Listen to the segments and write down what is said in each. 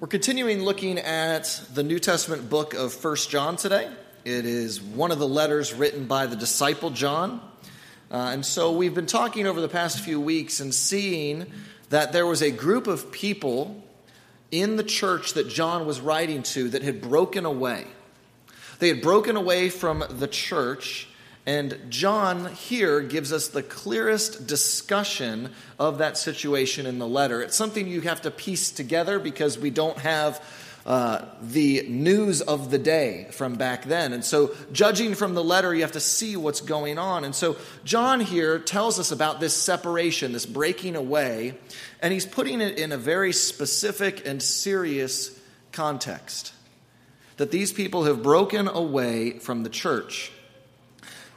We're continuing looking at the New Testament book of 1 John today. It is one of the letters written by the disciple John. And so we've been talking over the past few weeks and seeing that there was a group of people in the church that John was writing to that had broken away. They had broken away from the church, and John here gives us the clearest discussion of that situation in the letter. It's something you have to piece together because we don't have the news of the day from back then. And so judging from the letter, you have to see what's going on. And so John here tells us about this separation, this breaking away, and he's putting it in a very specific and serious context, that these people have broken away from the church.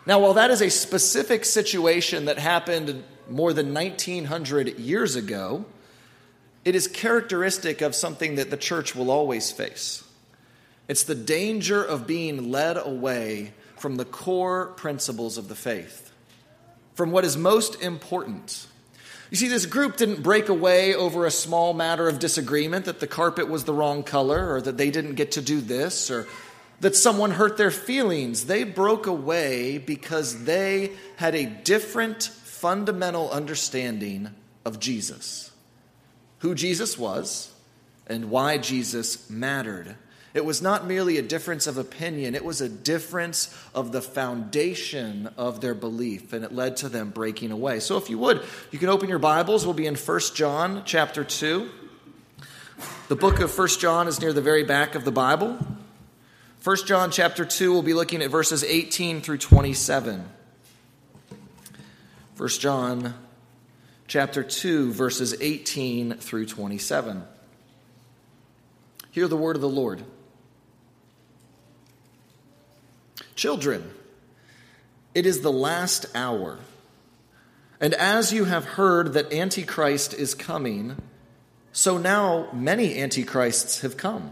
Now, while that is a specific situation that happened more than 1,900 years ago, it is characteristic of something that the church will always face. It's the danger of being led away from the core principles of the faith, from what is most important. You see, this group didn't break away over a small matter of disagreement, that the carpet was the wrong color, or that they didn't get to do this, or that someone hurt their feelings. They broke away because they had a different fundamental understanding of Jesus, who Jesus was, and why Jesus mattered. It was not merely a difference of opinion. It was a difference of the foundation of their belief, and it led to them breaking away. So if you would, you can open your Bibles. We'll be in 1 John chapter 2. The book of 1 John is near the very back of the Bible. 1 John chapter 2, we'll be looking at verses 18 through 27. 1 John chapter 2, verses 18 through 27. Hear the word of the Lord. Children, it is the last hour. And as you have heard that Antichrist is coming, so now many antichrists have come.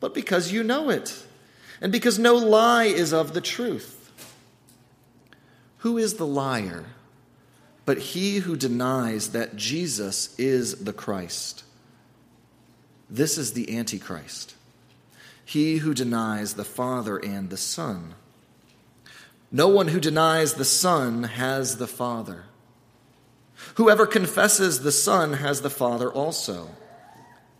but because you know it, and because no lie is of the truth. Who is the liar but he who denies that Jesus is the Christ? This is the Antichrist, he who denies the Father and the Son. No one who denies the Son has the Father. Whoever confesses the Son has the Father also.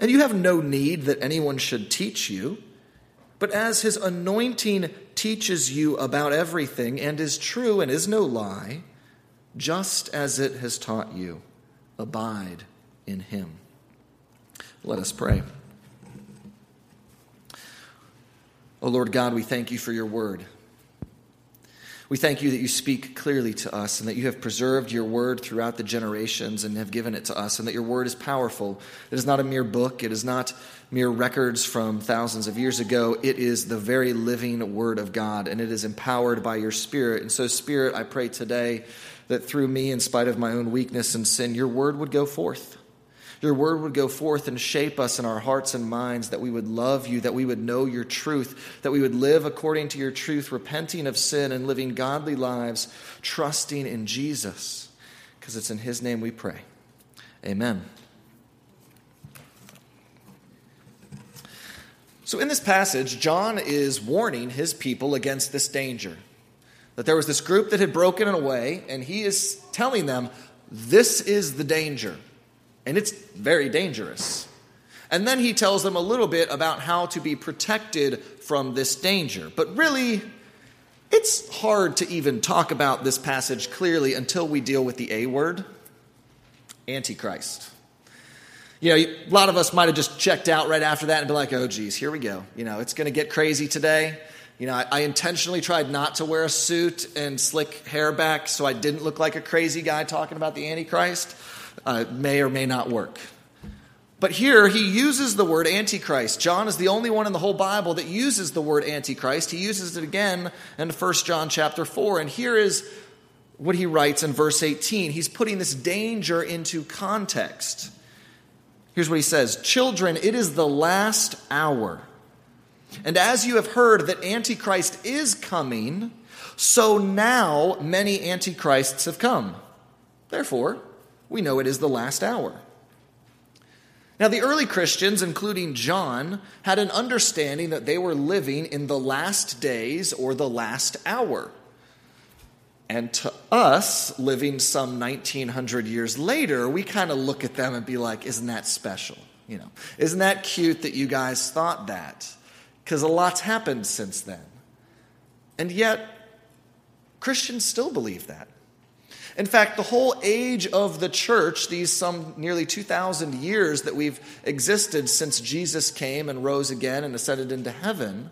And you have no need that anyone should teach you, but as his anointing teaches you about everything and is true and is no lie, just as it has taught you, abide in him. Let us pray. O Lord God, we thank you for your word. We thank you that you speak clearly to us and that you have preserved your word throughout the generations and have given it to us, and that your word is powerful. It is not a mere book. It is not mere records from thousands of years ago. It is the very living word of God, and it is empowered by your Spirit. And so, Spirit, I pray today that through me, in spite of my own weakness and sin, your word would go forth. Your word would go forth and shape us in our hearts and minds, that we would love you, that we would know your truth, that we would live according to your truth, repenting of sin and living godly lives, trusting in Jesus, because it's in his name we pray. Amen. So in this passage, John is warning his people against this danger, that there was this group that had broken away, and he is telling them, this is the danger. And it's very dangerous. And then he tells them a little bit about how to be protected from this danger. But really, it's hard to even talk about this passage clearly until we deal with the A word, Antichrist. A lot of us might have just checked out right after that and be like, oh, geez, here we go. It's going to get crazy today. I intentionally tried not to wear a suit and slick hair back so I didn't look like a crazy guy talking about the Antichrist. It may or may not work. But here he uses the word Antichrist. John is the only one in the whole Bible that uses the word Antichrist. He uses it again in 1 John chapter 4. And here is what he writes in verse 18. He's putting this danger into context. Here's what he says. Children, it is the last hour. And as you have heard that Antichrist is coming, so now many Antichrists have come. Therefore, we know it is the last hour. Now, the early Christians, including John, had an understanding that they were living in the last days or the last hour. And to us, living some 1900 years later, we kind of look at them and be like, isn't that special? Isn't that cute that you guys thought that? Because a lot's happened since then. And yet, Christians still believe that. In fact, the whole age of the church, these some nearly 2,000 years that we've existed since Jesus came and rose again and ascended into heaven,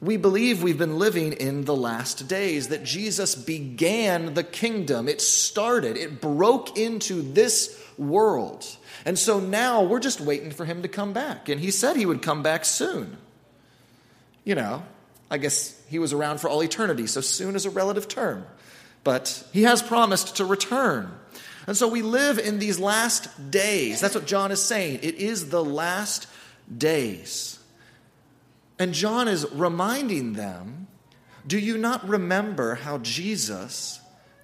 we believe we've been living in the last days, that Jesus began the kingdom. It started, it broke into this world. And so now we're just waiting for him to come back. And he said he would come back soon. I guess he was around for all eternity, so soon is a relative term. But he has promised to return. And so we live in these last days. That's what John is saying. It is the last days. And John is reminding them, do you not remember how Jesus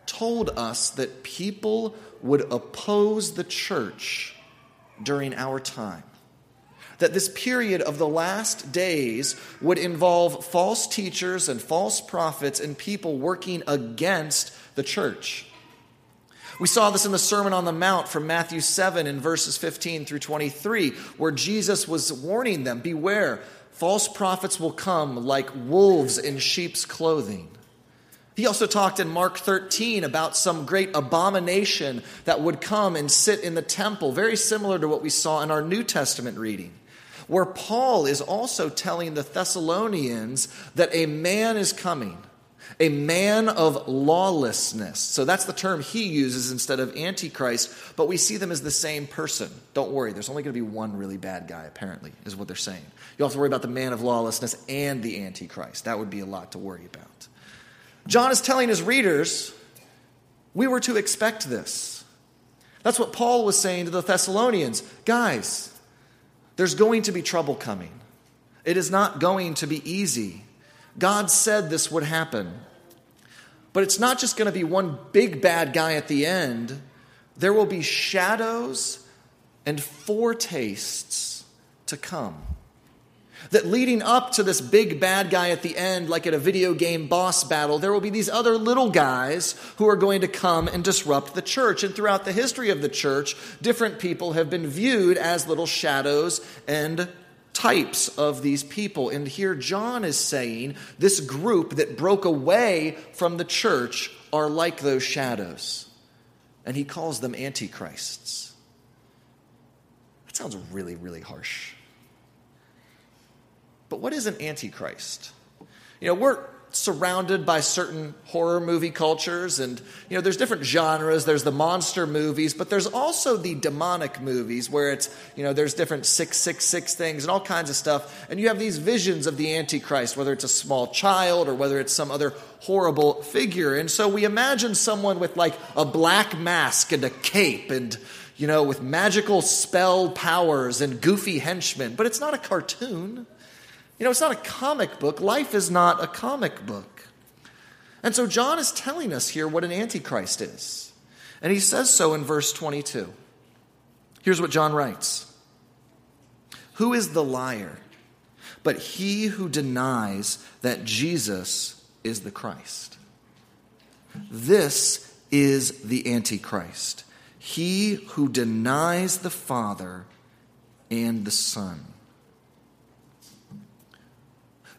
told us that people would oppose the church during our time? That this period of the last days would involve false teachers and false prophets and people working against the church. We saw this in the Sermon on the Mount from Matthew 7 in verses 15 through 23, where Jesus was warning them, beware, false prophets will come like wolves in sheep's clothing. He also talked in Mark 13 about some great abomination that would come and sit in the temple, very similar to what we saw in our New Testament reading, where Paul is also telling the Thessalonians that a man is coming, a man of lawlessness. So that's the term he uses instead of Antichrist, but we see them as the same person. Don't worry, there's only going to be one really bad guy, apparently, is what they're saying. You'll have to worry about the man of lawlessness and the Antichrist. That would be a lot to worry about. John is telling his readers, we were to expect this. That's what Paul was saying to the Thessalonians. Guys, there's going to be trouble coming. It is not going to be easy. God said this would happen. But it's not just going to be one big bad guy at the end. There will be shadows and foretastes to come. That leading up to this big bad guy at the end, like at a video game boss battle, there will be these other little guys who are going to come and disrupt the church. And throughout the history of the church, different people have been viewed as little shadows and types of these people. And here John is saying this group that broke away from the church are like those shadows. And he calls them antichrists. That sounds really, really harsh. But what is an antichrist? We're surrounded by certain horror movie cultures and, there's different genres. There's the monster movies, but there's also the demonic movies where it's, there's different 666 things and all kinds of stuff. And you have these visions of the antichrist, whether it's a small child or whether it's some other horrible figure. And so we imagine someone with like a black mask and a cape and, with magical spell powers and goofy henchmen, but it's not a cartoon. It's not a comic book. Life is not a comic book. And so John is telling us here what an antichrist is. And he says so in verse 22. Here's what John writes. Who is the liar but he who denies that Jesus is the Christ? This is the antichrist. He who denies the Father and the Son.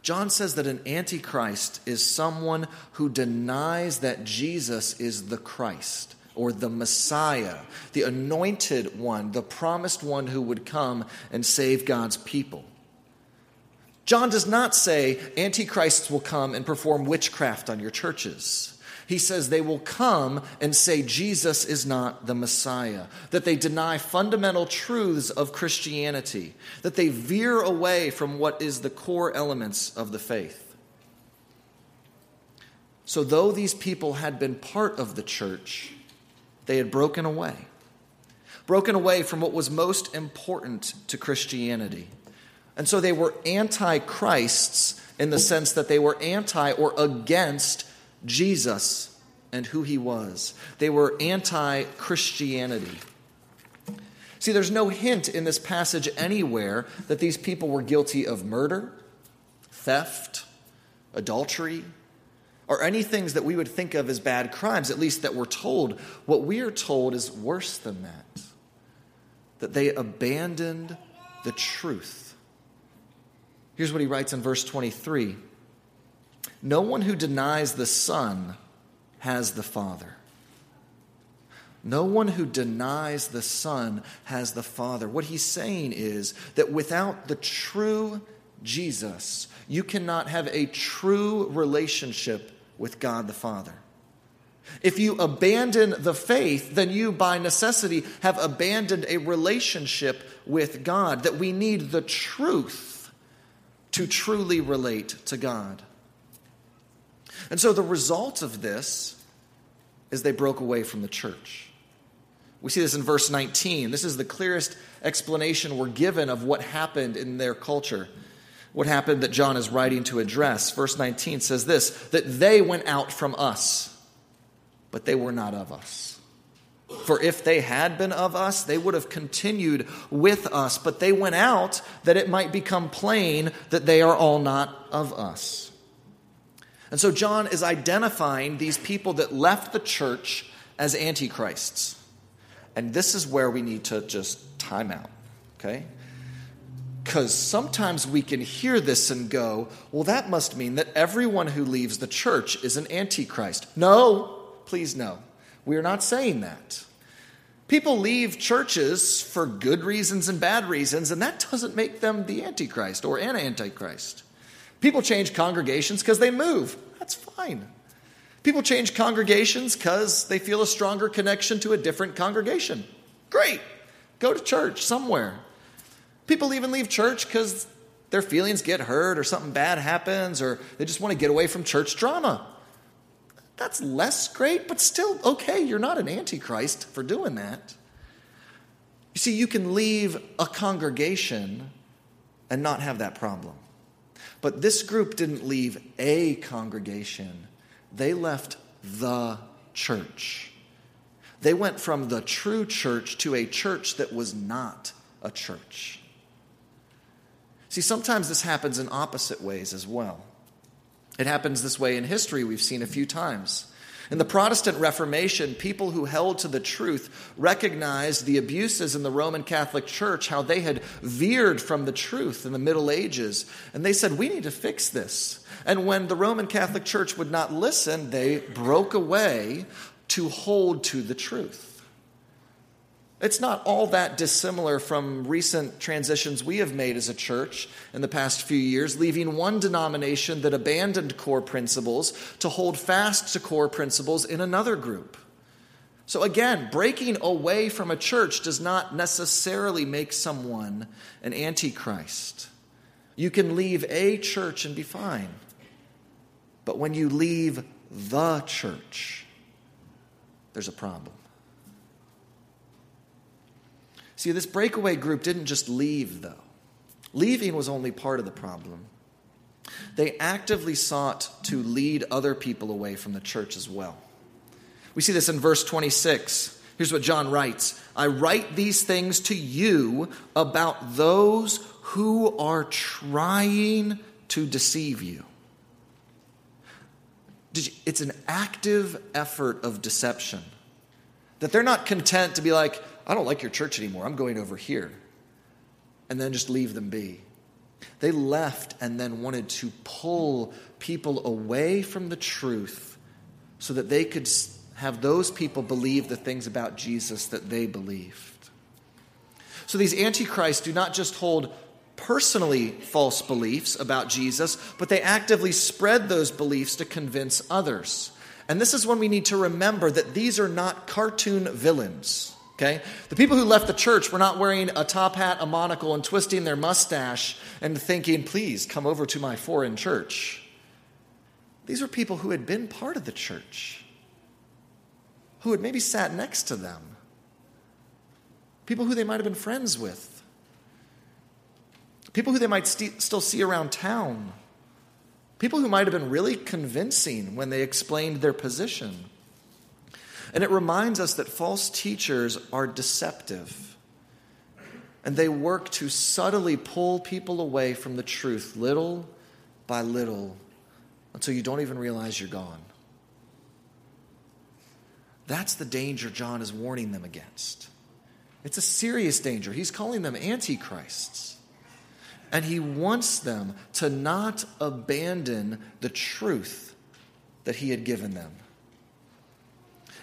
John says that an antichrist is someone who denies that Jesus is the Christ or the Messiah, the anointed one, the promised one who would come and save God's people. John does not say antichrists will come and perform witchcraft on your churches. He says they will come and say Jesus is not the Messiah, that they deny fundamental truths of Christianity, that they veer away from what is the core elements of the faith. So though these people had been part of the church, they had broken away from what was most important to Christianity. And so they were antichrists in the sense that they were anti or against Jesus and who he was. They were anti-Christianity. See, there's no hint in this passage anywhere that these people were guilty of murder, theft, adultery, or any things that we would think of as bad crimes, at least that we're told. What we are told is worse than that they abandoned the truth. Here's what he writes in verse 23. No one who denies the Son has the Father. No one who denies the Son has the Father. What he's saying is that without the true Jesus, you cannot have a true relationship with God the Father. If you abandon the faith, then you by necessity have abandoned a relationship with God, that we need the truth to truly relate to God. And so the result of this is they broke away from the church. We see this in verse 19. This is the clearest explanation we're given of what happened in their culture, what happened that John is writing to address. Verse 19 says this, that they went out from us, but they were not of us. For if they had been of us, they would have continued with us, but they went out that it might become plain that they are all not of us. And so John is identifying these people that left the church as antichrists. And this is where we need to just time out, okay? Because sometimes we can hear this and go, well, that must mean that everyone who leaves the church is an antichrist. No, please no. We are not saying that. People leave churches for good reasons and bad reasons, and that doesn't make them the antichrist or an antichrist. People change congregations because they move. That's fine. People change congregations because they feel a stronger connection to a different congregation. Great. Go to church somewhere. People even leave church because their feelings get hurt or something bad happens or they just want to get away from church drama. That's less great, but still okay. You're not an antichrist for doing that. You see, you can leave a congregation and not have that problem. But this group didn't leave a congregation. They left the church. They went from the true church to a church that was not a church. See, sometimes this happens in opposite ways as well. It happens this way in history, we've seen a few times. In the Protestant Reformation, people who held to the truth recognized the abuses in the Roman Catholic Church, how they had veered from the truth in the Middle Ages. And they said, we need to fix this. And when the Roman Catholic Church would not listen, they broke away to hold to the truth. It's not all that dissimilar from recent transitions we have made as a church in the past few years, leaving one denomination that abandoned core principles to hold fast to core principles in another group. So again, breaking away from a church does not necessarily make someone an antichrist. You can leave a church and be fine. But when you leave the church, there's a problem. See, this breakaway group didn't just leave, though. Leaving was only part of the problem. They actively sought to lead other people away from the church as well. We see this in verse 26. Here's what John writes. I write these things to you about those who are trying to deceive you. It's an active effort of deception. That they're not content to be like, I don't like your church anymore. I'm going over here. and then just leave them be. They left and then wanted to pull people away from the truth so that they could have those people believe the things about Jesus that they believed. So these antichrists do not just hold personally false beliefs about Jesus, but they actively spread those beliefs to convince others. And this is when we need to remember that these are not cartoon villains, okay? The people who left the church were not wearing a top hat, a monocle, and twisting their mustache and thinking, please come over to my foreign church. These were people who had been part of the church, who had maybe sat next to them, people who they might have been friends with, people who they might still see around town, people who might have been really convincing when they explained their position. And it reminds us that false teachers are deceptive, and they work to subtly pull people away from the truth little by little until you don't even realize you're gone. That's the danger John is warning them against. It's a serious danger. He's calling them antichrists. And he wants them to not abandon the truth that he had given them.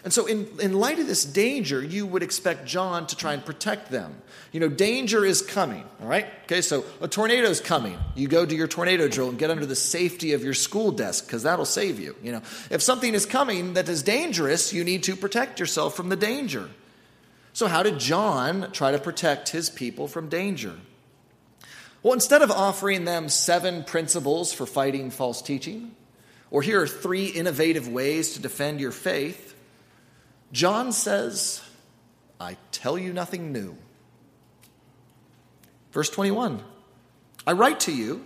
And so in light of this danger, you would expect John to try and protect them. You know, danger is coming, all right? Okay, so a tornado's coming. You go do your tornado drill and get under the safety of your school desk because that'll save you. You know, if something is coming that is dangerous, you need to protect yourself from the danger. So how did John try to protect his people from danger? Well, instead of offering them 7 principles for fighting false teaching, or here are 3 innovative ways to defend your faith, John says, I tell you nothing new. Verse 21, I write to you,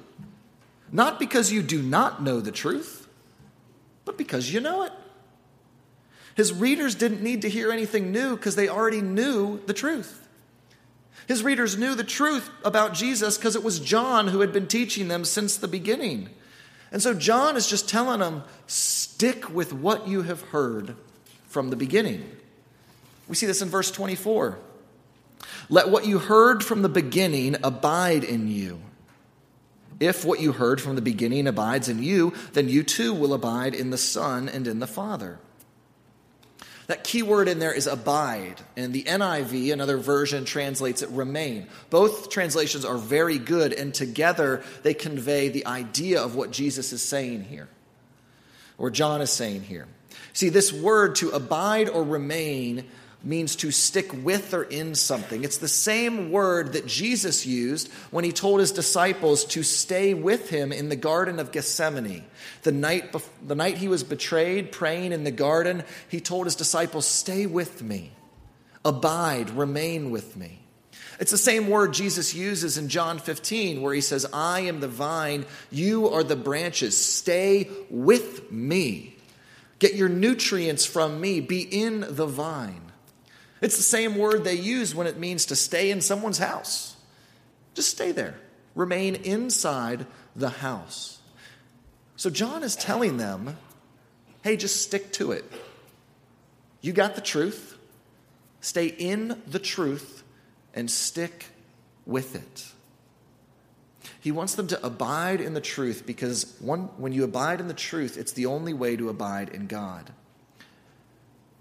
not because you do not know the truth, but because you know it. His readers didn't need to hear anything new because they already knew the truth. His readers knew the truth about Jesus because it was John who had been teaching them since the beginning. And so John is just telling them, stick with what you have heard from the beginning. We see this in verse 24. Let what you heard from the beginning abide in you. If what you heard from the beginning abides in you, then you too will abide in the Son and in the Father. That key word in there is abide, and the NIV, another version, translates it remain. Both translations are very good, and together they convey the idea of what Jesus is saying here, or John is saying here. See, this word to abide or remain means to stick with or in something. It's the same word that Jesus used when he told his disciples to stay with him in the Garden of Gethsemane. The night he was betrayed, praying in the garden, he told his disciples, stay with me, abide, remain with me. It's the same word Jesus uses in John 15 where he says, I am the vine, you are the branches, stay with me. Get your nutrients from me, be in the vine. It's the same word they use when it means to stay in someone's house. Just stay there. Remain inside the house. So John is telling them, hey, just stick to it. You got the truth. Stay in the truth and stick with it. He wants them to abide in the truth because when you abide in the truth, it's the only way to abide in God.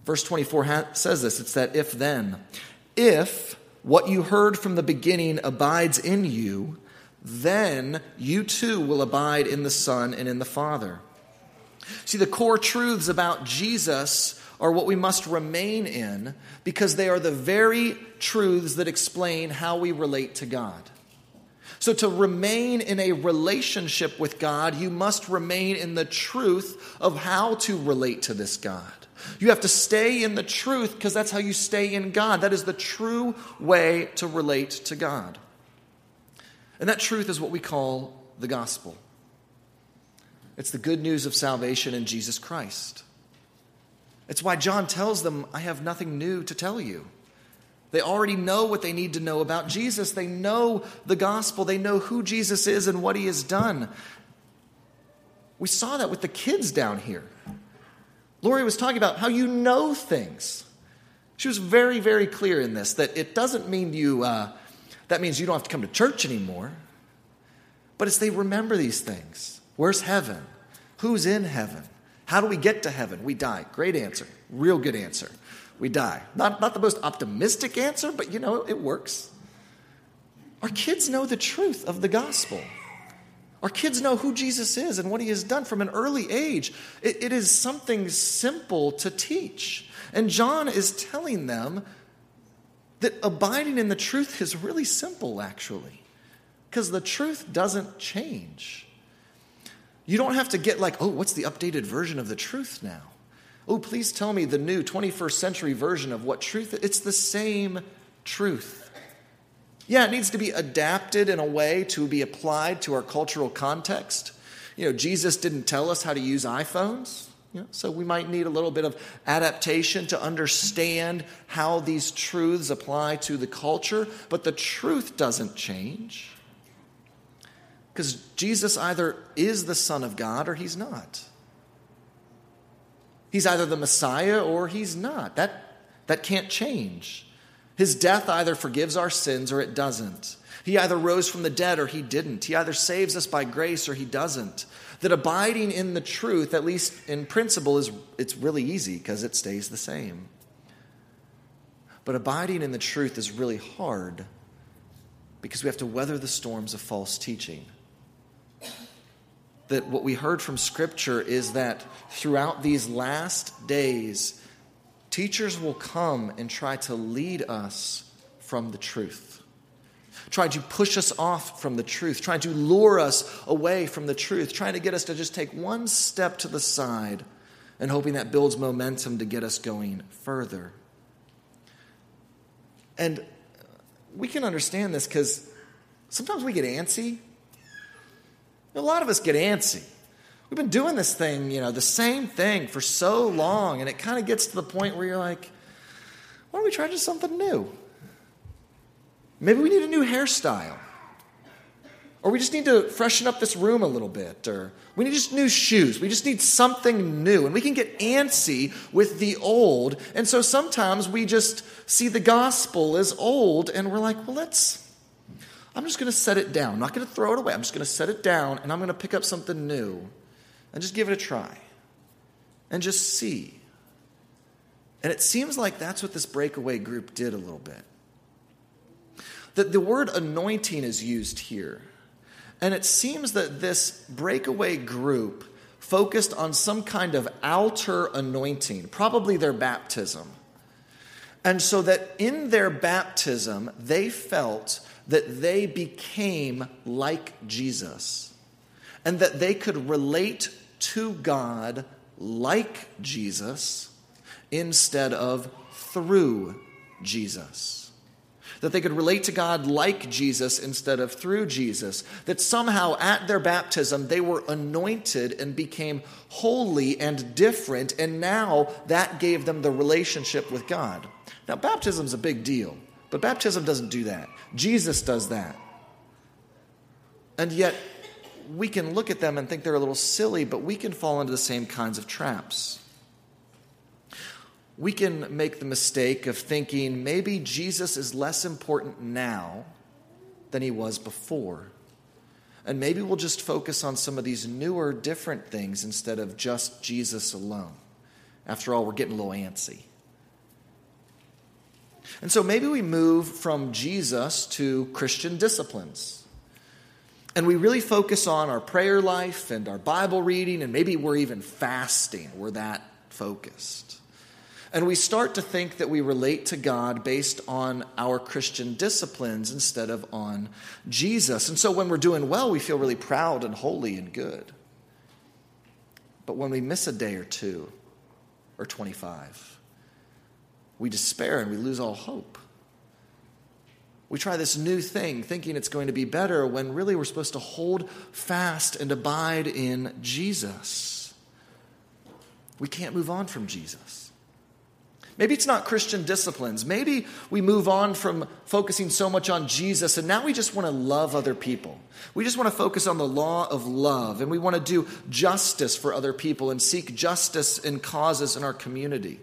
Verse 24 says this, it's that if then. If what you heard from the beginning abides in you, then you too will abide in the Son and in the Father. See, the core truths about Jesus are what we must remain in because they are the very truths that explain how we relate to God. So to remain in a relationship with God, you must remain in the truth of how to relate to this God. You have to stay in the truth because that's how you stay in God. That is the true way to relate to God. And that truth is what we call the gospel. It's the good news of salvation in Jesus Christ. It's why John tells them, I have nothing new to tell you. They already know what they need to know about Jesus. They know the gospel. They know who Jesus is and what he has done. We saw that with the kids down here. Lori was talking about how you know things. She was very, very clear in this, that it doesn't mean you That means you don't have to come to church anymore. But it's they remember these things. Where's heaven? Who's in heaven? How do we get to heaven? We die. Great answer. Real good answer. We die. Not the most optimistic answer, but you know, it works. Our kids know the truth of the gospel. Our kids know who Jesus is and what he has done from an early age. It is something simple to teach. And John is telling them that abiding in the truth is really simple, actually, because the truth doesn't change. You don't have to get like, oh, what's the updated version of the truth now? Oh, please tell me the new 21st century version of what truth is. It's the same truth. Yeah, it needs to be adapted in a way to be applied to our cultural context. You know, Jesus didn't tell us how to use iPhones, you know, so we might need a little bit of adaptation to understand how these truths apply to the culture, but the truth doesn't change. Because Jesus either is the Son of God or he's not. He's either the Messiah or he's not. That can't change. His death either forgives our sins or it doesn't. He either rose from the dead or he didn't. He either saves us by grace or he doesn't. That abiding in the truth, at least in principle, it's really easy because it stays the same. But abiding in the truth is really hard because we have to weather the storms of false teaching. That what we heard from Scripture is that throughout these last days, teachers will come and try to lead us from the truth, try to push us off from the truth, try to lure us away from the truth, trying to get us to just take one step to the side and hoping that builds momentum to get us going further. And we can understand this because sometimes we get antsy. A lot of us get antsy. We've been doing this thing, you know, the same thing for so long, and it kind of gets to the point where you're like, why don't we try just something new? Maybe we need a new hairstyle. Or we just need to freshen up this room a little bit. Or we need just new shoes. We just need something new. And we can get antsy with the old. And so sometimes we just see the gospel as old, and we're like, well, I'm just going to set it down. I'm not going to throw it away. I'm just going to set it down, and I'm going to pick up something new and just give it a try and just see. And it seems like that's what this breakaway group did a little bit. That the word anointing is used here. And it seems that this breakaway group focused on some kind of outer anointing, probably their baptism. And so that in their baptism, they felt that they became like Jesus and that they could relate to God like Jesus instead of through Jesus. That they could relate to God like Jesus instead of through Jesus. That somehow at their baptism they were anointed and became holy and different, and now that gave them the relationship with God. Now, baptism's a big deal, but baptism doesn't do that. Jesus does that. And yet, we can look at them and think they're a little silly, but we can fall into the same kinds of traps. We can make the mistake of thinking maybe Jesus is less important now than he was before. And maybe we'll just focus on some of these newer, different things instead of just Jesus alone. After all, we're getting a little antsy. And so maybe we move from Jesus to Christian disciplines. And we really focus on our prayer life and our Bible reading, and maybe we're even fasting. We're that focused. And we start to think that we relate to God based on our Christian disciplines instead of on Jesus. And so when we're doing well, we feel really proud and holy and good. But when we miss a day or two or 25, we despair and we lose all hope. We try this new thing thinking it's going to be better when really we're supposed to hold fast and abide in Jesus. We can't move on from Jesus. Maybe it's not Christian disciplines. Maybe we move on from focusing so much on Jesus, and now we just want to love other people. We just want to focus on the law of love, and we want to do justice for other people and seek justice in causes in our community.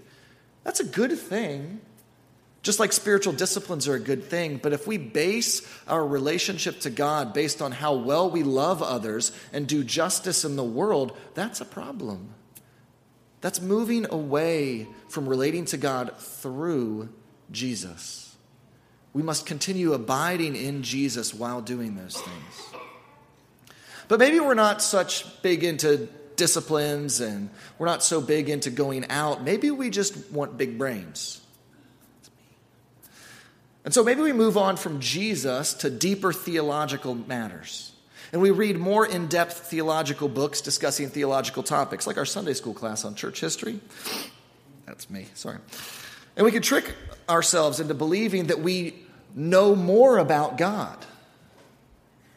That's a good thing, Just like spiritual disciplines are a good thing, but if we base our relationship to God based on how well we love others and do justice in the world, that's a problem. That's moving away from relating to God through Jesus. We must continue abiding in Jesus while doing those things. But maybe we're not such big into disciplines and we're not so big into going out. Maybe we just want big brains. And so maybe we move on from Jesus to deeper theological matters. And we read more in-depth theological books discussing theological topics, like our Sunday school class on church history. That's me, sorry. And we can trick ourselves into believing that we know more about God.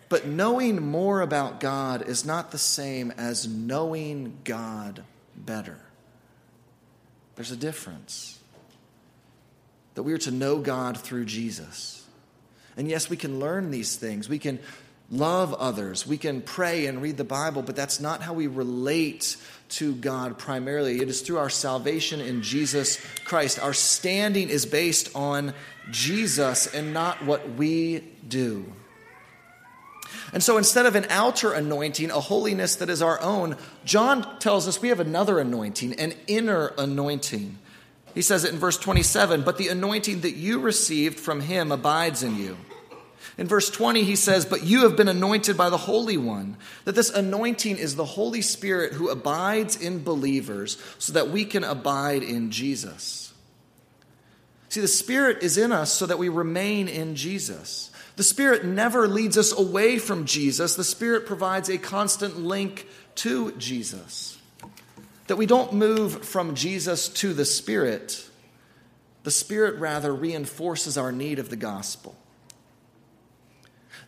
But knowing more about God is not the same as knowing God better. There's a difference. That we are to know God through Jesus. And yes, we can learn these things. We can love others. We can pray and read the Bible, but that's not how we relate to God primarily. It is through our salvation in Jesus Christ. Our standing is based on Jesus and not what we do. And so instead of an outer anointing, a holiness that is our own, John tells us we have another anointing, an inner anointing. He says it in verse 27, but the anointing that you received from him abides in you. In verse 20, he says, but you have been anointed by the Holy One. That this anointing is the Holy Spirit who abides in believers so that we can abide in Jesus. See, the Spirit is in us so that we remain in Jesus. The Spirit never leads us away from Jesus. The Spirit provides a constant link to Jesus. That we don't move from Jesus to the Spirit. The Spirit rather reinforces our need of the gospel.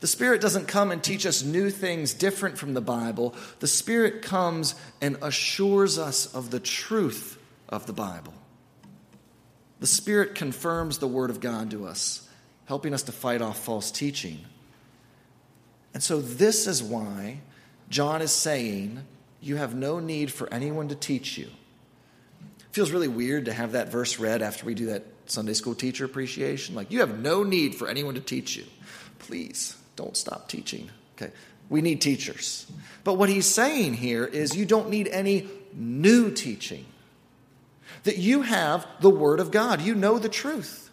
The Spirit doesn't come and teach us new things different from the Bible. The Spirit comes and assures us of the truth of the Bible. The Spirit confirms the Word of God to us, helping us to fight off false teaching. And so this is why John is saying, you have no need for anyone to teach you. It feels really weird to have that verse read after we do that Sunday school teacher appreciation. Like, you have no need for anyone to teach you. Please, don't stop teaching. Okay, we need teachers. But what he's saying here is you don't need any new teaching. That you have the Word of God. You know the truth.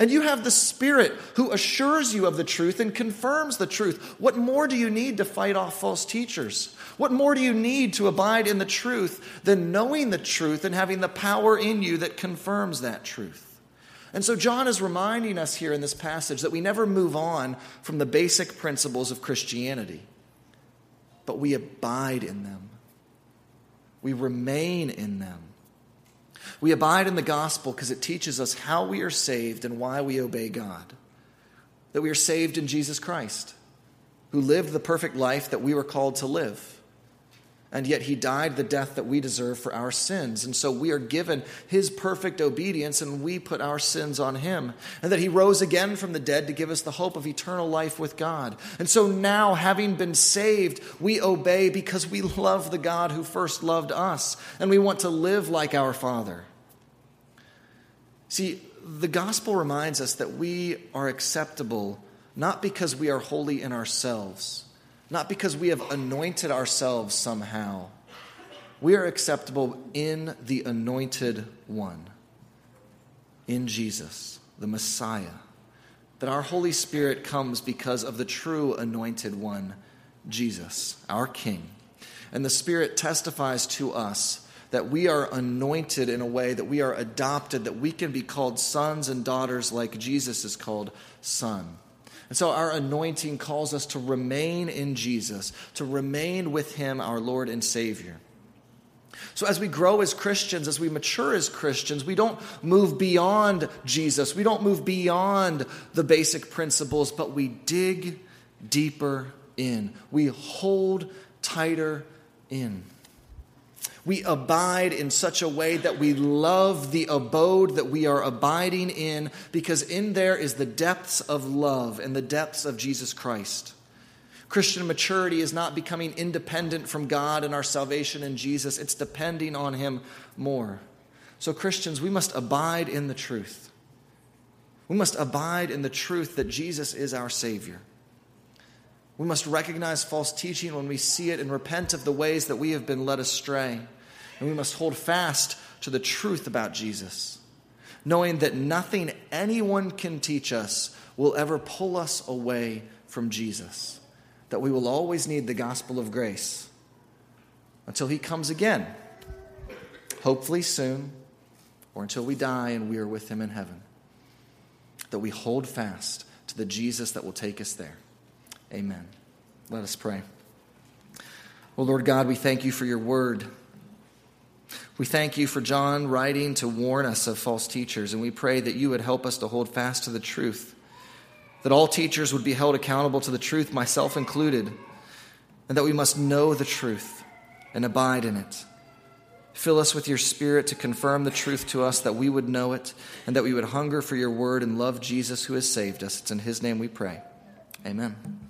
And you have the Spirit who assures you of the truth and confirms the truth. What more do you need to fight off false teachers? What more do you need to abide in the truth than knowing the truth and having the power in you that confirms that truth? And so John is reminding us here in this passage that we never move on from the basic principles of Christianity, but we abide in them. We remain in them. We abide in the gospel because it teaches us how we are saved and why we obey God. That we are saved in Jesus Christ, who lived the perfect life that we were called to live. And yet he died the death that we deserve for our sins. And so we are given his perfect obedience and we put our sins on him. And that he rose again from the dead to give us the hope of eternal life with God. And so now, having been saved, we obey because we love the God who first loved us. And we want to live like our Father. See, the gospel reminds us that we are acceptable not because we are holy in ourselves, not because we have anointed ourselves somehow. We are acceptable in the Anointed One, in Jesus, the Messiah. That our Holy Spirit comes because of the true Anointed One, Jesus, our King. And the Spirit testifies to us that we are anointed in a way, that we are adopted, that we can be called sons and daughters like Jesus is called son. And so our anointing calls us to remain in Jesus, to remain with him, our Lord and Savior. So as we grow as Christians, as we mature as Christians, we don't move beyond Jesus. We don't move beyond the basic principles, but we dig deeper in. We hold tighter in. We abide in such a way that we love the abode that we are abiding in, because in there is the depths of love and the depths of Jesus Christ. Christian maturity is not becoming independent from God and our salvation in Jesus. It's depending on him more. So Christians, we must abide in the truth. We must abide in the truth that Jesus is our Savior. We must recognize false teaching when we see it and repent of the ways that we have been led astray. And we must hold fast to the truth about Jesus, knowing that nothing anyone can teach us will ever pull us away from Jesus, that we will always need the gospel of grace until he comes again, hopefully soon, or until we die and we are with him in heaven, that we hold fast to the Jesus that will take us there. Amen. Let us pray. Well, Lord God, we thank you for your word. We thank you for John writing to warn us of false teachers, and we pray that you would help us to hold fast to the truth, that all teachers would be held accountable to the truth, myself included, and that we must know the truth and abide in it. Fill us with your Spirit to confirm the truth to us, that we would know it, and that we would hunger for your word and love Jesus who has saved us. It's in his name we pray. Amen.